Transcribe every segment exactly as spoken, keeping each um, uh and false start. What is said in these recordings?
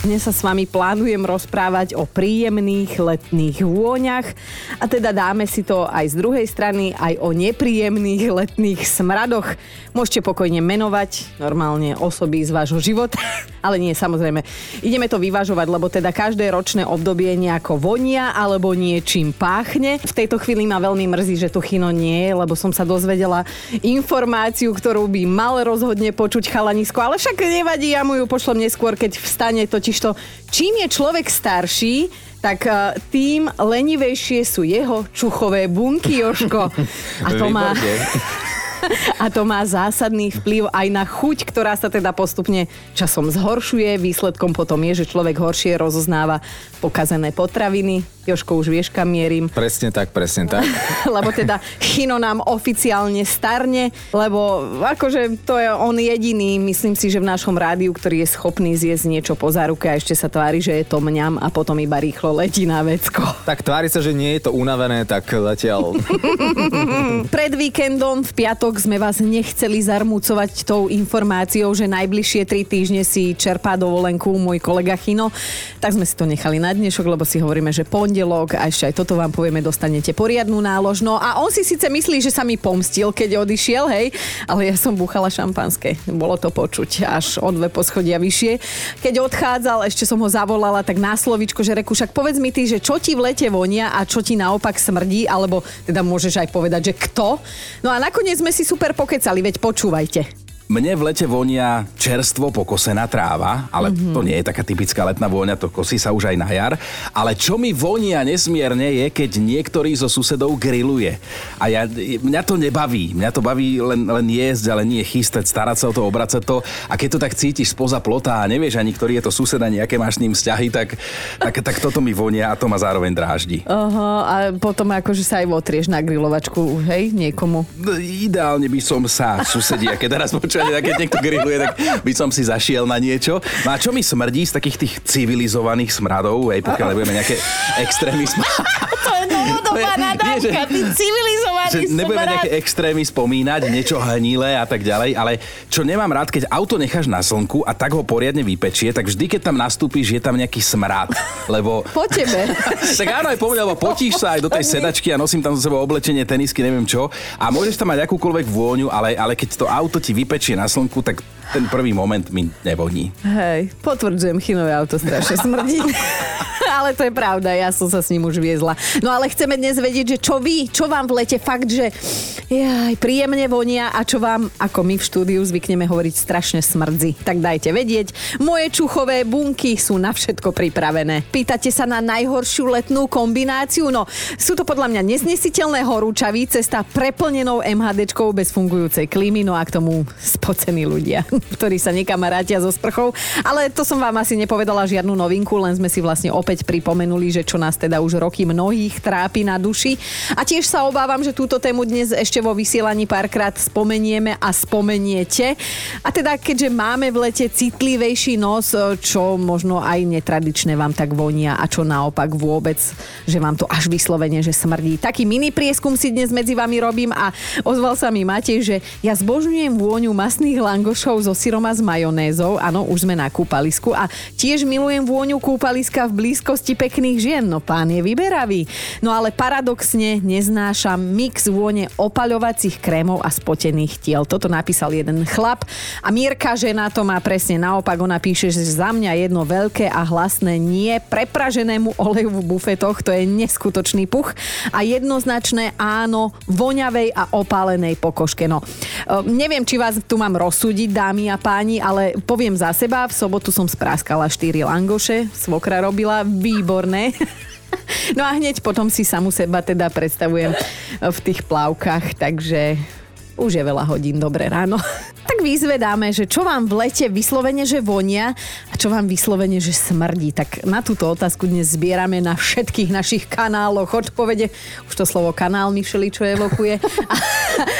Dnes sa s vami plánujem rozprávať o príjemných letných vôňach a teda dáme si to aj z druhej strany, aj o nepríjemných letných smradoch. Môžete pokojne menovať normálne osoby z vášho života, ale nie, samozrejme. Ideme to vyvažovať, lebo teda každé ročné obdobie nejako vonia alebo niečím páchne. V tejto chvíli ma veľmi mrzí, že tu Chino nie je, lebo som sa dozvedela informáciu, ktorú by mal rozhodne počuť chalanisko, ale však nevadí, ja mu ju pošlem neskôr, keď vstane totiž. To, čím je človek starší, tak tým lenivejšie sú jeho čuchové bunky, Jožko. A to má... A to má zásadný vplyv aj na chuť, ktorá sa teda postupne časom zhoršuje. Výsledkom potom je, že človek horšie rozoznáva pokazené potraviny. Jožko, už vieš, kam mierim. Presne tak, presne tak. Lebo teda Chino nám oficiálne starne, lebo akože to je on jediný, myslím si, že v našom rádiu, ktorý je schopný zjesť niečo po záruke a ešte sa tvári, že je to mňam a potom iba rýchlo letí na vecko. Tak tvári sa, že nie je to unavené, tak zatiaľ. Pred víkendom v piatok sme vás nechceli zarmúcovať tou informáciou, že najbližšie tri týždne si čerpá dovolenku môj kolega Chino. Tak sme si to nechali na dnešok, lebo si hovoríme, že pondelok a ešte aj toto vám povieme, dostanete poriadnu náložno. A on si síce myslí, že sa mi pomstil, keď odišiel, hej, ale ja som búchala šampanské. Bolo to počuť až o dve poschodia vyššie. Keď odchádzal, ešte som ho zavolala tak na slovičko, že reku, však povedz mi ty, že čo ti v lete vonia a čo ti naopak smrdí, alebo teda môžeš aj povedať, že kto. No a nakoniec sme si super pokecali, veď počúvajte. Mne v lete vonia čerstvo pokosená tráva, ale mm-hmm. to nie je taká typická letná vôňa, to kosí sa už aj na jar. Ale čo mi vonia nesmierne je, keď niektorý zo susedov grilluje. A ja, mňa to nebaví. Mňa to baví len, len jesť, ale nie chystať, starať sa o to, obracať to. A keď to tak cítiš spoza plota a nevieš ani, ktorý je to sused, ani aké máš s ním vzťahy, tak, tak, tak toto mi vonia a to ma zároveň dráždi. Aha, a potom akože sa aj votrieš na grilovačku, hej, niekomu. Ideálne by som sa susedia, keď teraz počúvať, keď niekto grilluje, tak by som si zašiel na niečo. No a čo mi smrdí z takých tých civilizovaných smradov, hej, pokiaľ nebudeme nejaké extrémny smrad. To je novodobá nadávka, ty civilizovaný smrad. Nebudeme nejaké extrémy spomínať, niečo hnilé a tak ďalej, ale čo nemám rád, keď auto necháš na slnku a tak ho poriadne vypečie, tak vždy, keď tam nastúpiš, je tam nejaký smrad, lebo... Po tebe. Tak áno, aj po mňa, lebo potíš sa aj do tej sedačky a nosím tam zo sebou oblečenie, tenisky, neviem čo. A môžeš tam mať akúkoľvek vôňu, ale, ale keď to auto ti vypečie, či na slnku, tak ten prvý moment mi nevoní. Hej, potvrdzujem, Chinové auto strašne smrdí. Ale to je pravda, ja som sa s ním už viezla. No ale chceme dnes vedieť, že čo vy, čo vám v lete fakt, že jaj, príjemne vonia a čo vám, ako my v štúdiu zvykneme hovoriť, strašne smrdzi. Tak dajte vedieť. Moje čuchové bunky sú na všetko pripravené. Pýtate sa na najhoršiu letnú kombináciu? No, sú to podľa mňa neznesiteľné horúčavy, cesta preplnenou em há déčkou bez fungujúcej klímy, no a k tomu spocení ľudia, ktorí sa nekamarátia so sprchou. Ale to som vám asi nepovedala žiadnu novinku, len sme si vlastne opäť pripomenuli, že čo nás teda už roky mnohých trápi na duši. A tiež sa obávam, že túto tému dnes ešte vo vysielaní párkrát spomenieme a spomeniete. A teda keďže máme v lete citlivejší nos, čo možno aj netradičné vám tak vonia a čo naopak vôbec, že vám to až vyslovene, že smrdí. Taký mini prieskum si dnes medzi vami robím a ozval sa mi Matej, že ja zbožňujem vôňu masných langošov so syrom a s majonézou. Áno, už sme na kúpalisku a tiež milujem vôňu kúpaliska v blízkosti pekných žien, no pán je vyberavý. No ale paradoxne neznášam mix vône opaľovacích krémov a spotených tiel. Toto napísal jeden chlap a Mírka, žena, to má presne naopak. Ona píše, že za mňa jedno veľké a hlasné nie prepraženému oleju v bufetoch, to je neskutočný puch a jednoznačné áno voňavej a opálenej pokožke. No, neviem, či vás tu mám rozsúdiť, dámy a páni, ale poviem za seba, v sobotu som spráskala štyri langoše, svokra robila výborné. No a hneď potom si samu seba teda predstavujem v tých plavkách, takže už je veľa hodín, dobré ráno. Tak vyzvedáme, že čo vám v lete vyslovene, že vonia a čo vám vyslovene, že smrdí. Tak na túto otázku dnes zbierame na všetkých našich kanáloch odpovede. Už to slovo kanál mi všeličo evokuje.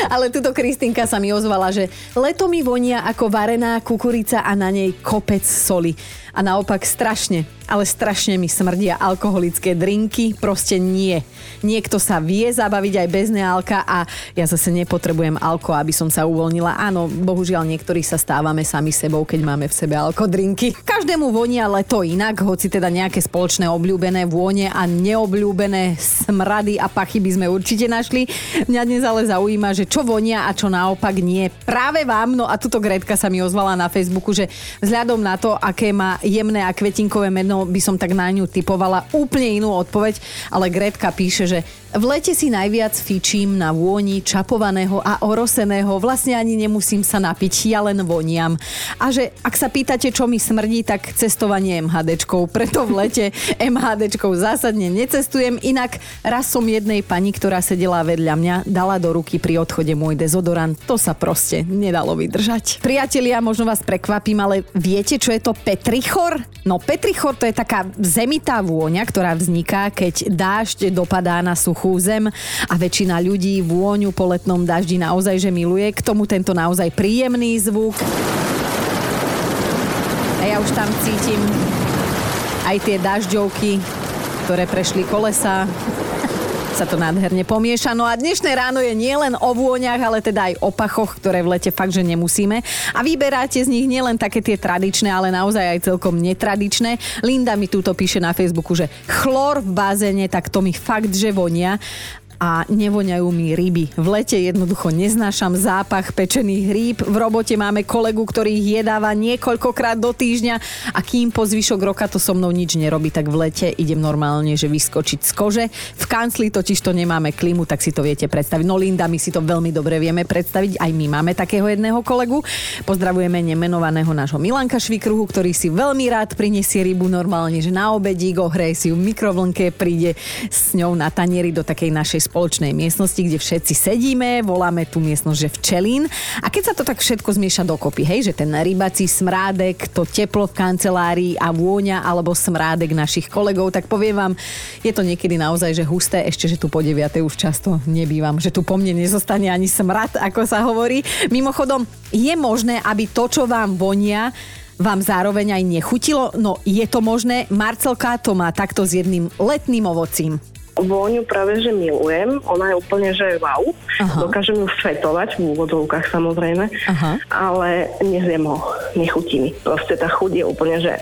Ale tuto Kristýnka sa mi ozvala, že leto mi vonia ako varená kukurica a na nej kopec soli. A a naopak strašne, ale strašne mi smrdia alkoholické drinky, proste nie. Niekto sa vie zabaviť aj bez nealka a ja zase nepotrebujem alko, aby som sa uvoľnila. Áno, bohužiaľ niektorí sa stávame sami sebou, keď máme v sebe alkodrinky. Každému vonia leto inak, hoci teda nejaké spoločné obľúbené vône a neobľúbené smrady a pachy by sme určite našli. Mňa dnes ale zaujíma, že čo vonia a čo naopak nie. Práve vám, no a tuto Gretka sa mi ozvala na Facebooku, že vzhľadom na to, aké má jemné a kvetinkové meno, by som tak na ňu typovala úplne inú odpoveď, ale Gretka píše, že v lete si najviac fičím na vôni čapovaného a oroseného, vlastne ani nemusím sa napiť, ja len voniam. A že ak sa pýtate, čo mi smrdí, tak cestovanie MHDčkou, preto v lete MHDčkou zásadne necestujem, inak raz som jednej pani, ktorá sedela vedľa mňa, dala do ruky pri odchode môj dezodorant, to sa proste nedalo vydržať. Priatelia, možno vás prekvapím, ale viete, čo je to petrichor? No petrichor to je taká zemitá vôňa, ktorá vzniká, keď dážď dopadá na suchú zem a väčšina ľudí vôňu po letnom daždi naozaj že miluje. K tomu tento naozaj príjemný zvuk. A ja už tam cítim aj tie dažďovky, ktoré prešli kolesa. Sa to nádherne pomieša. No a dnešné ráno je nielen o vôňach, ale teda aj o pachoch, ktoré v lete fakt, že nemusíme. A vyberáte z nich nielen také tie tradičné, ale naozaj aj celkom netradičné. Linda mi túto píše na Facebooku, že chlór v bazéne, tak to mi fakt, že vonia. A nevoňajú mi ryby. V lete jednoducho neznášam zápach pečených rýb. V robote máme kolegu, ktorý jedáva niekoľkokrát do týždňa a kým po zvyšok roka to so mnou nič nerobí, tak v lete idem normálne, že vyskočiť z kože. V kancli totiž to nemáme klimu, tak si to viete predstaviť. No Linda, my si to veľmi dobre vieme predstaviť. Aj my máme takého jedného kolegu. Pozdravujeme nemenovaného nášho Milanka Švikruhu, ktorý si veľmi rád prinesie rybu normálne, že na obedík ohreje si ju v mikrovlnke, príde s ňou na tanieri do takej našej spoločnej miestnosti, kde všetci sedíme, voláme tú miestnosť, že včelín. A keď sa to tak všetko zmieša dokopy, hej, že ten rybací smrádek, to teplo v kancelárii a vôňa alebo smrádek našich kolegov, tak poviem vám, je to niekedy naozaj že husté, ešte že tu po deviatej už často nebývam, že tu po mne nezostane ani smrad, ako sa hovorí. Mimochodom, je možné, aby to, čo vám vonia, vám zároveň aj nechutilo? No je to možné. Marcelka to má takto s jedným letným ovocím. Vôňu práve, že milujem. Ona je úplne, že wow. Aha. Dokážem ju fetovať, v úvodzovkách samozrejme. Aha. Ale nezjem ho. Nechutí mi. Proste tá chuť je úplne, že...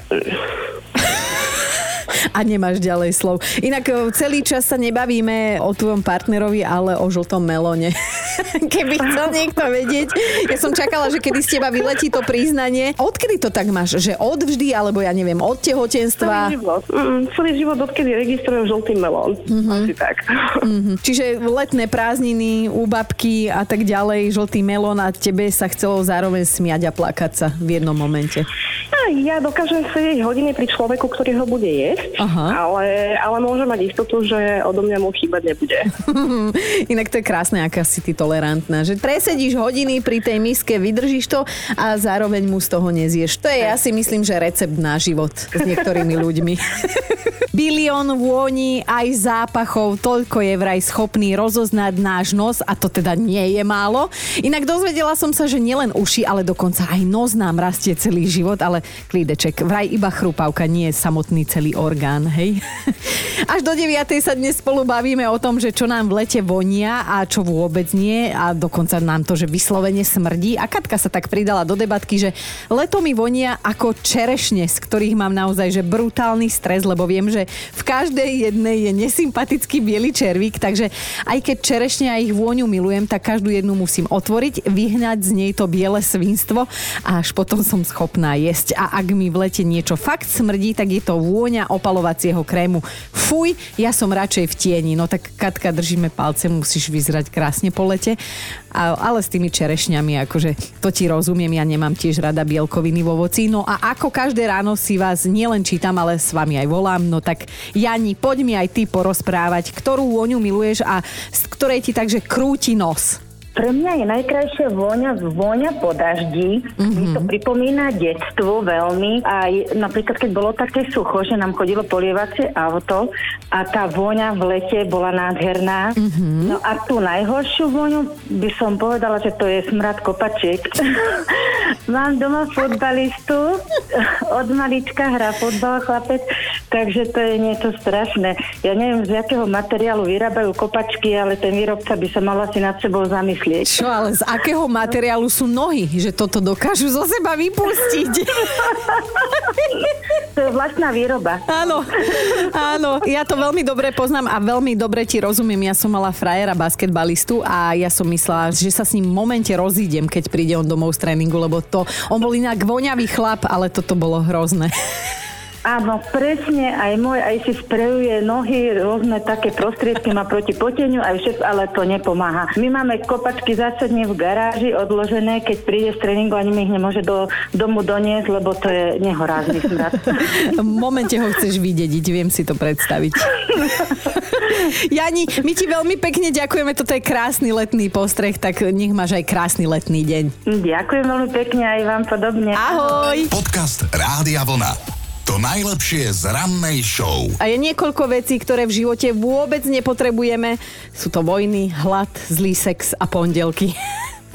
A nemáš ďalej slov. Inak celý čas sa nebavíme o tvojom partnerovi, ale o žltom melóne. Keby chcel niekto vedieť. Ja som čakala, že kedy z teba vyletí to priznanie. Odkedy to tak máš? Že odvždy, alebo ja neviem, od tehotenstva? Celý život. Mm, celý život, odkedy registrujem žltý melón. Mm-hmm. Asi tak. Mm-hmm. Čiže letné prázdniny, úbabky a tak ďalej, žltý melón a tebe sa chcelo zároveň smiať a plakať sa v jednom momente. Ja dokážem sedieť hodiny pri človeku, ktorý ho bude jesť, ale, ale môžem mať istotu, že odo mňa mu chýbať nebude. Inak to je krásne, aká si ty tolerantná, že presedíš hodiny pri tej miske, vydržíš to a zároveň mu z toho nezieš. To je, ja si myslím, že recept na život s niektorými ľuďmi. Bilión vôni aj zápachov, toľko je vraj schopný rozoznať náš nos a to teda nie je málo. Inak dozvedela som sa, že nielen uši, ale dokonca aj nos nám rastie celý život, ale klídeček, vraj iba chrupavka, nie je samotný celý orgán, hej? Až do deviatej sa dnes spolu bavíme o tom, že čo nám v lete vonia a čo vôbec nie a dokonca nám to, že vyslovene smrdí. A Katka sa tak pridala do debatky, že leto mi vonia ako čerešne, z ktorých mám naozaj že brutálny stres, lebo viem, že v každej jednej je nesympatický biely červík, takže aj keď čerešne a ich vôňu milujem, tak každú jednu musím otvoriť, vyhnať z nej to biele svinstvo a až potom som schopná jesť. A ak mi v lete niečo fakt smrdí, tak je to vôňa opalovacieho krému. Fuj, ja som radšej v tieni. No tak Katka, držíme palce, musíš vyzerať krásne po lete. A, ale s tými čerešňami, akože to ti rozumiem, ja nemám tiež rada bielkoviny v ovoci. No a ako každé ráno si vás nielen čítam, ale s vami aj volám. No tak Jani, poď mi aj ty porozprávať, ktorú vôňu miluješ a z ktorej ti takže krúti nos. Pre mňa je najkrajšia vôňa vôňa po daždi. Mm-hmm. Mi to pripomína detstvo veľmi. Aj napríklad, keď bolo také sucho, že nám chodilo polievacie auto a tá vôňa v lete bola nádherná. Mm-hmm. No a tú najhoršiu vôňu by som povedala, že to je smrad kopačiek. Mám doma futbalistu, od malička hrá futbal chlapec, takže to je niečo strašné. Ja neviem, z jakého materiálu vyrábajú kopačky, ale ten výrobca by sa mal asi nad sebou zamyslieť. Čo, ale z akého materiálu sú nohy, že toto dokážu zo seba vypustiť? To je vlastná výroba. Áno, áno. Ja to veľmi dobre poznám a veľmi dobre ti rozumiem. Ja som mala frajera basketbalistu a ja som myslela, že sa s ním v momente rozídem, keď príde on domov z tréningu, lebo to, on bol inak voňavý chlap, ale toto bolo hrozné. Áno, presne, aj môj, aj si sprejuje nohy, rôzne také prostriedky má proti poteniu, aj všetko, ale to nepomáha. My máme kopačky zásadne v garáži odložené, keď príde z tréningu, ani mi ich nemôže do domu doniesť, lebo to je nehorázny smrad. V momente ho chceš vidieť, viem si to predstaviť. Jani, my ti veľmi pekne ďakujeme, toto je krásny letný postreh, tak nech máš aj krásny letný deň. Ďakujem veľmi pekne, aj vám podobne. Ahoj! Podcast Rádia Vlna. To najlepšie z rannej show. A je niekoľko vecí, ktoré v živote vôbec nepotrebujeme. Sú to vojny, hlad, zlý sex a pondelky.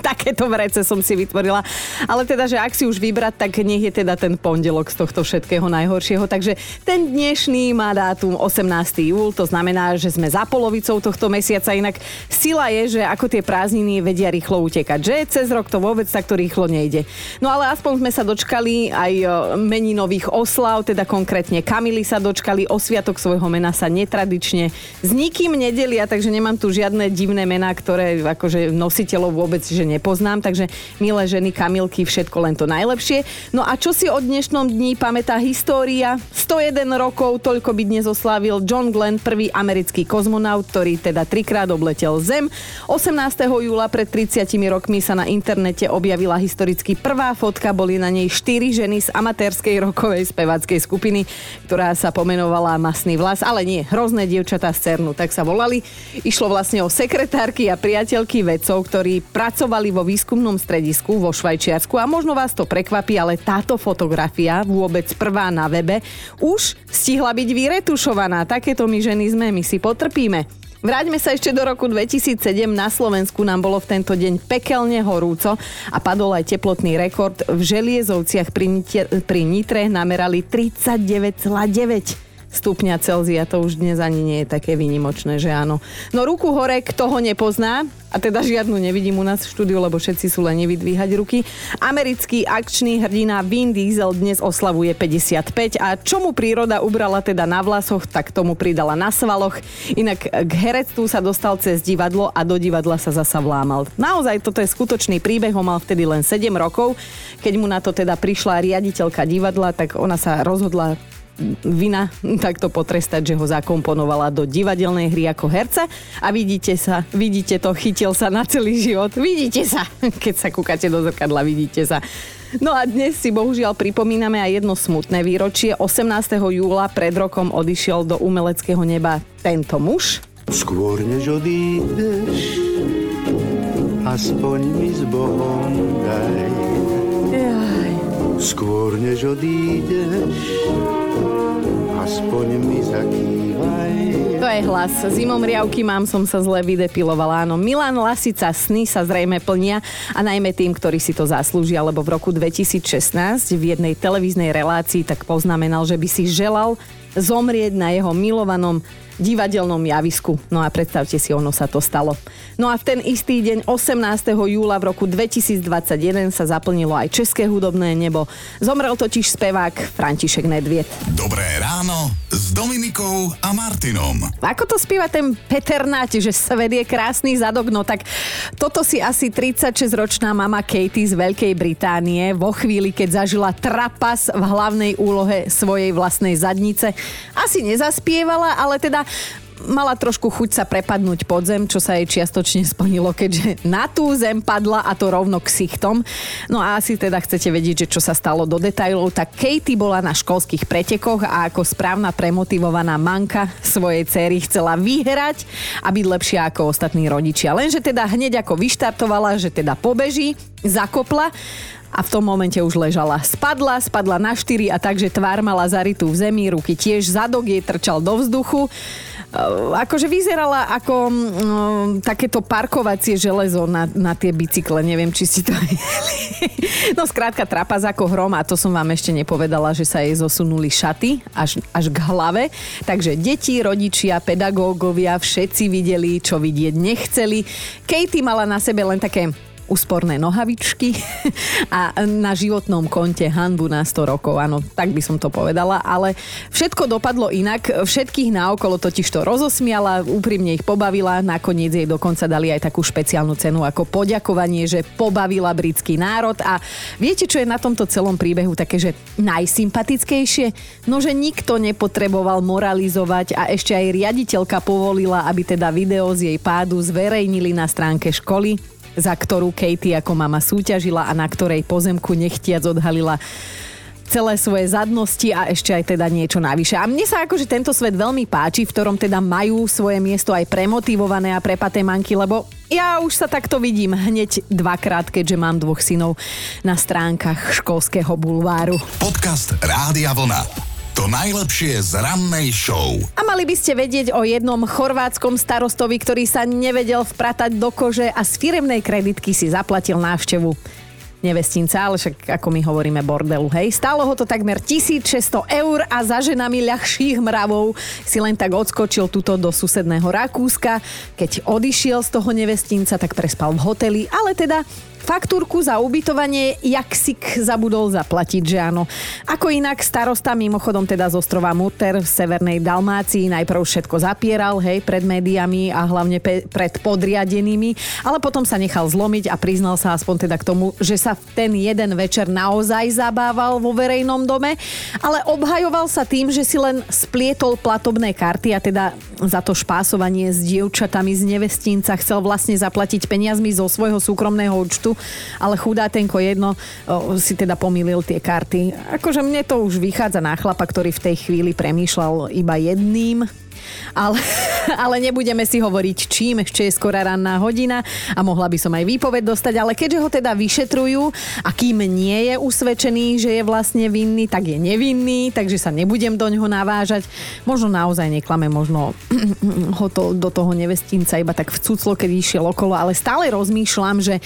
Takéto vrece som si vytvorila. Ale teda, že ak si už vybrať, tak nech je teda ten pondelok z tohto všetkého najhoršieho. Takže ten dnešný má dátum osemnásteho júla, to znamená, že sme za polovicou tohto mesiaca. Inak sila je, že ako tie prázdniny vedia rýchlo utekať. Že cez rok to vôbec takto rýchlo nejde. No ale aspoň sme sa dočkali aj meninových oslav, teda konkrétne Kamily sa dočkali, o sviatok svojho mena sa netradične s nikým nedelia, takže nemám tu žiadne divné mená, ktoré akože nositeľov vôbec že nepoznám, takže milé ženy Kamilky, všetko len to najlepšie. No a čo si o dnešnom dni pamätá história? sto jeden rokov, toľko by dnes oslávil John Glenn, prvý americký kozmonaut, ktorý teda trikrát obletel Zem. osemnásteho júla pred tridsiatimi rokmi sa na internete objavila historicky prvá fotka, boli na nej štyri ženy z amatérskej rokovej spevackej skupiny, ktorá sa pomenovala Masný vlas, ale nie, Hrozné dievčatá z Cernu, tak sa volali. Išlo vlastne o sekretárky a priateľky vedcov, ktorí pracovali vo výskumnom stredisku vo Švajčiarsku a možno vás to prekvapí, ale táto fotografia, vôbec prvá na webe, už stihla byť vyretušovaná. Takéto my ženy sme, my si potrpíme. Vráťme sa ešte do roku dvetisícsedem. Na Slovensku nám bolo v tento deň pekelne horúco a padol aj teplotný rekord. V Želiezovciach pri, Nitre, pri Nitre namerali tridsaťdeväť celá deväť stupňa Celzia, to už dnes ani nie je také výnimočné, že áno. No ruku hore, kto ho nepozná, a teda žiadnu nevidím u nás v štúdiu, lebo všetci sú len nevydvíhať ruky. Americký akčný hrdina Vin Diesel dnes oslavuje päťdesiatpäť a čo mu príroda ubrala teda na vlasoch, tak tomu pridala na svaloch. Inak k herectvu sa dostal cez divadlo a do divadla sa zasa vlámal. Naozaj, toto je skutočný príbeh, ho mal vtedy len sedem rokov. Keď mu na to teda prišla riaditeľka divadla, tak ona sa rozhodla Vina takto potrestať, že ho zakomponovala do divadelnej hry ako herca a vidíte sa, vidíte to, chytil sa na celý život, vidíte sa, keď sa kúkate do zrkadla, vidíte sa. No a dnes si bohužiaľ pripomíname aj jedno smutné výročie. osemnásteho júla pred rokom odišiel do umeleckého neba tento muž. Skôr než odídeš, aspoň mi s Bohom daj. Jaj. Skôr než odídeš, aspoň mi zakývaj. To je hlas. Zimom riavky mám, som sa zle vydepilovala. Áno, Milan Lasica, sny sa zrejme plnia a najmä tým, ktorí si to zaslúžia, lebo v roku dvetisícšestnásť v jednej televíznej relácii tak poznamenal, že by si želal zomrieť na jeho milovanom divadelnom javisku. No a predstavte si, ono sa to stalo. No a v ten istý deň osemnásteho júla v roku dvetisícdvadsaťjeden sa zaplnilo aj české hudobné nebo. Zomrel totiž spevák František Nedvěd. Dobré ráno s Dominikou a Martinom. Ako to spieva ten Peter Nať, že svet je krásny zadok? No tak toto si asi tridsaťšesťročná mama Katie z Veľkej Británie vo chvíli, keď zažila trapas v hlavnej úlohe svojej vlastnej zadnice, asi nezaspievala, ale teda mala trošku chuť sa prepadnúť pod zem, čo sa jej čiastočne splnilo, keďže na tú zem padla a to rovno ksichtom. No a asi teda chcete vedieť, že čo sa stalo do detailov, tak Katie bola na školských pretekoch a ako správna premotivovaná manka svojej dcery chcela vyhrať a byť lepšia ako ostatní rodičia. Lenže teda hneď ako vyštartovala, že teda pobeží, zakopla a v tom momente už ležala. Spadla, spadla na štyri a takže tvár mala zarytú v zemi, ruky tiež, zadok jej trčal do vzduchu akože vyzerala ako um, takéto parkovacie železo na, na tie bicykle. Neviem, či si to jeli. No skrátka trapas ako hrom a to som vám ešte nepovedala, že sa jej zosunuli šaty až, až k hlave. Takže deti, rodičia, pedagógovia všetci videli, čo vidieť nechceli. Katie mala na sebe len také úsporné nohavičky a na životnom konte hanbu na sto rokov. Áno, tak by som to povedala, ale všetko dopadlo inak. Všetkých naokolo totiž to rozosmiala, úprimne ich pobavila. Nakoniec jej dokonca dali aj takú špeciálnu cenu ako poďakovanie, že pobavila britský národ. A viete, čo je na tomto celom príbehu také, že najsympatickejšie? No, že nikto nepotreboval moralizovať a ešte aj riaditeľka povolila, aby teda video z jej pádu zverejnili na stránke školy, za ktorú Katie ako mama súťažila a na ktorej pozemku nechtiac odhalila celé svoje zadnosti a ešte aj teda niečo navyše. A mne sa akože tento svet veľmi páči, v ktorom teda majú svoje miesto aj premotivované a prepaté manky, lebo ja už sa takto vidím hneď dvakrát, keďže mám dvoch synov na stránkach školského bulváru. Podcast Rádia Vlna. To najlepšie z rannej show. A mali by ste vedieť o jednom chorvátskom starostovi, ktorý sa nevedel vpratať do kože a z firemnej kreditky si zaplatil návštevu nevestinca, ale však ako my hovoríme bordelu, hej. Stálo ho to takmer tisícšesťsto eur a za ženami ľahších mravov si len tak odskočil tuto do susedného Rakúska. Keď odišiel z toho nevestinca, tak prespal v hoteli, ale teda faktúrku za ubytovanie jaksik zabudol zaplatiť, že áno. Ako inak starosta, mimochodom teda z ostrova Muter v severnej Dalmácii, najprv všetko zapieral, hej, pred médiami a hlavne pe- pred podriadenými, ale potom sa nechal zlomiť a priznal sa aspoň teda k tomu, že sa v ten jeden večer naozaj zabával vo verejnom dome, ale obhajoval sa tým, že si len splietol platobné karty a teda za to špásovanie s dievčatami z nevestínca chcel vlastne zaplatiť peniazmi zo svojho súkromného účtu, ale chudátenko jedno o, si teda pomýlil tie karty. Akože mne to už vychádza na chlapa, ktorý v tej chvíli premýšľal iba jedným, ale, ale nebudeme si hovoriť čím, ešte je skorá ranná hodina a mohla by som aj výpoveď dostať, ale keďže ho teda vyšetrujú a kým nie je usvedčený, že je vlastne vinný, tak je nevinný, takže sa nebudem do ňoho navážať. Možno naozaj neklame, možno ho to, do toho nevestinca iba tak vcuclo, keď išiel okolo, ale stále rozmýšľam, že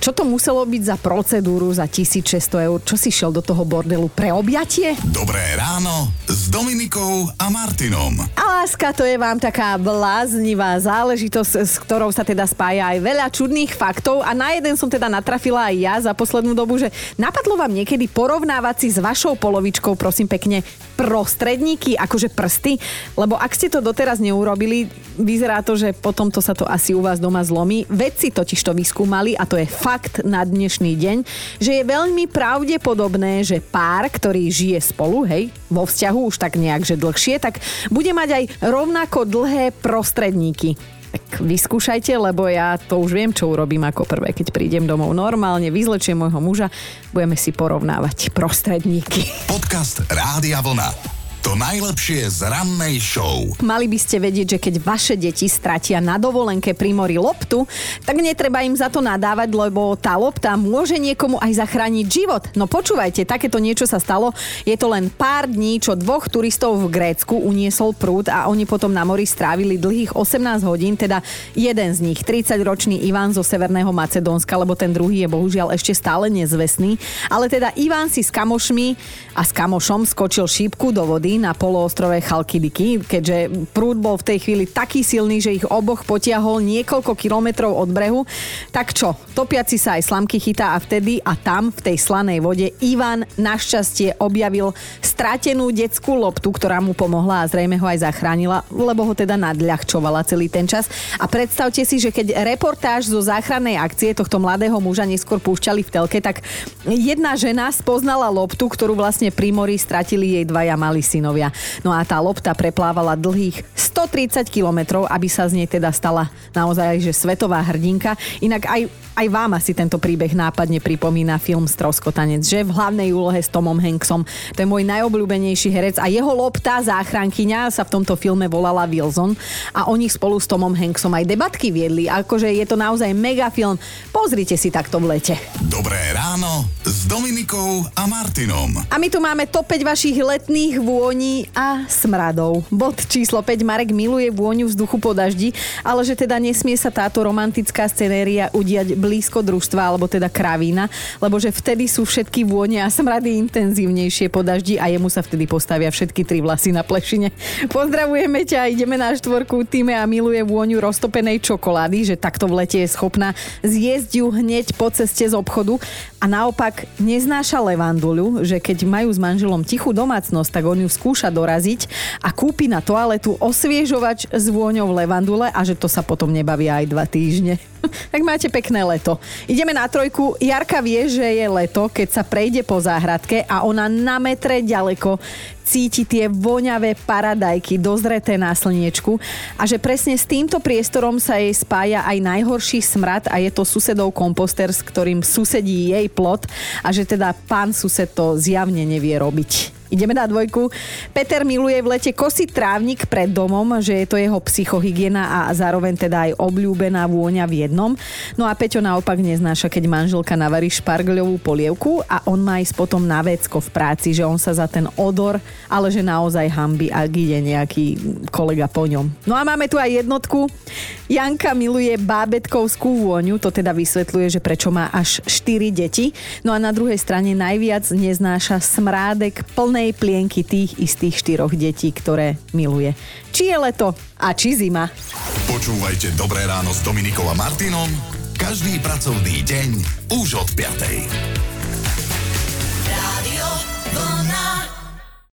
čo to muselo byť za procedúru za tisícšesťsto eur? Čo si šiel do toho bordelu pre objatie? Dobré ráno s Dominikou a Martinom. A láska, to je vám taká bláznivá záležitosť, s ktorou sa teda spája aj veľa čudných faktov a na jeden som teda natrafila aj ja za poslednú dobu, že napadlo vám niekedy porovnávať si s vašou polovičkou, prosím pekne, prostredníky, akože prsty, lebo ak ste to doteraz neurobili, vyzerá to, že potom to sa to asi u vás doma zlomí. Vedci totiž to vyskúmali a to je fakt na dnešný deň, že je veľmi pravdepodobné, že pár, ktorý žije spolu, hej, vo vzťahu už tak nejak, že dlhšie, tak bude mať aj rovnako dlhé prostredníky. Tak vyskúšajte, lebo ja to už viem, čo urobím ako prvé, keď prídem domov. Normálne vyzlečiem môjho muža, budeme si porovnávať prostredníky. Podcast Rádia Vlna. To najlepšie z rannej show. Mali by ste vedieť, že keď vaše deti stratia na dovolenke pri mori loptu, tak netreba im za to nadávať, lebo tá lopta môže niekomu aj zachrániť život. No počúvajte, takéto niečo sa stalo. Je to len pár dní, čo dvoch turistov v Grécku uniesol prúd a oni potom na mori strávili dlhých osemnásť hodín, teda jeden z nich, tridsaťročný Ivan zo Severného Macedónska, lebo ten druhý je bohužiaľ ešte stále nezvestný. Ale teda Ivan si s kamošmi a s kamošom skočil šípku do vody na poloostrove Chalkidiki, keďže prúd bol v tej chvíli taký silný, že ich oboch potiahol niekoľko kilometrov od brehu. Tak čo, topiaci sa aj slamky chytá a vtedy a tam v tej slanej vode Ivan našťastie objavil stratenú detskú loptu, ktorá mu pomohla a zrejme ho aj zachránila, lebo ho teda nadľahčovala celý ten čas. A predstavte si, že keď reportáž zo záchrannej akcie tohto mladého muža neskôr púšťali v telke, tak jedna žena spoznala loptu, ktorú vlastne pri mori stratili jej dvaja malí synovia. No a tá lopta preplávala dlhých stotridsať kilometrov, aby sa z nej teda stala naozaj že svetová hrdinka. Inak aj, aj vám asi tento príbeh nápadne pripomína film Stroskotanec, že v hlavnej úlohe s Tomom Hanksom. To je môj najobľúbenejší herec a jeho lopta záchrankyňa sa v tomto filme volala Wilson a oni spolu s Tomom Hanksom aj debatky viedli. Akože je to naozaj mega film. Pozrite si takto v lete. Dobré ráno s Dominikou a Martinom. A my tu máme top päť vašich letných vôd, vôni a smradov. Bod číslo päť. Marek miluje vôňu vzduchu po daždi, ale že teda nesmie sa táto romantická scenéria udiať blízko družstva alebo teda kravína, lebo že vtedy sú všetky vône a smrady intenzívnejšie po daždi a jemu sa vtedy postavia všetky tri vlasy na plešine. Pozdravujeme ťa, ideme na štvorku. Týme a miluje vôňu roztopenej čokolády, že takto v lete je schopná zjesť ju hneď po ceste z obchodu a naopak neznáša levanduľu, že keď majú s manželom tichú domácnosť, tak on ju skúša doraziť a kúpi na toaletu osviežovač s vôňou levandule a že to sa potom nebavia aj dva týždne. Tak máte pekné leto. Ideme na trojku. Jarka vie, že je leto, keď sa prejde po záhradke a ona na metre ďaleko cíti tie voňavé paradajky dozreté na slniečku a že presne s týmto priestorom sa jej spája aj najhorší smrad a je to susedov komposter, s ktorým susedí jej plot a že teda pán sused to zjavne nevie robiť. Ideme na dvojku. Peter miluje v lete kosiť trávnik pred domom, že je to jeho psychohygiena a zároveň teda aj obľúbená vôňa v jednom. No a Peťo naopak neznáša, keď manželka navarí špargľovú polievku a on má ísť potom na vecko v práci, že on sa za ten odor, ale že naozaj hanbi, ak ide nejaký kolega po ňom. No a máme tu aj jednotku. Janka miluje bábetkovskú vôňu, to teda vysvetľuje, že prečo má až štyri deti. No a na druhej strane najviac neznáša smrádek plný plienky tých istých štyroch detí, ktoré miluje. Či je leto a či zima. Počúvajte Dobré ráno s Dominikom a Martinom každý pracovný deň už od piatej.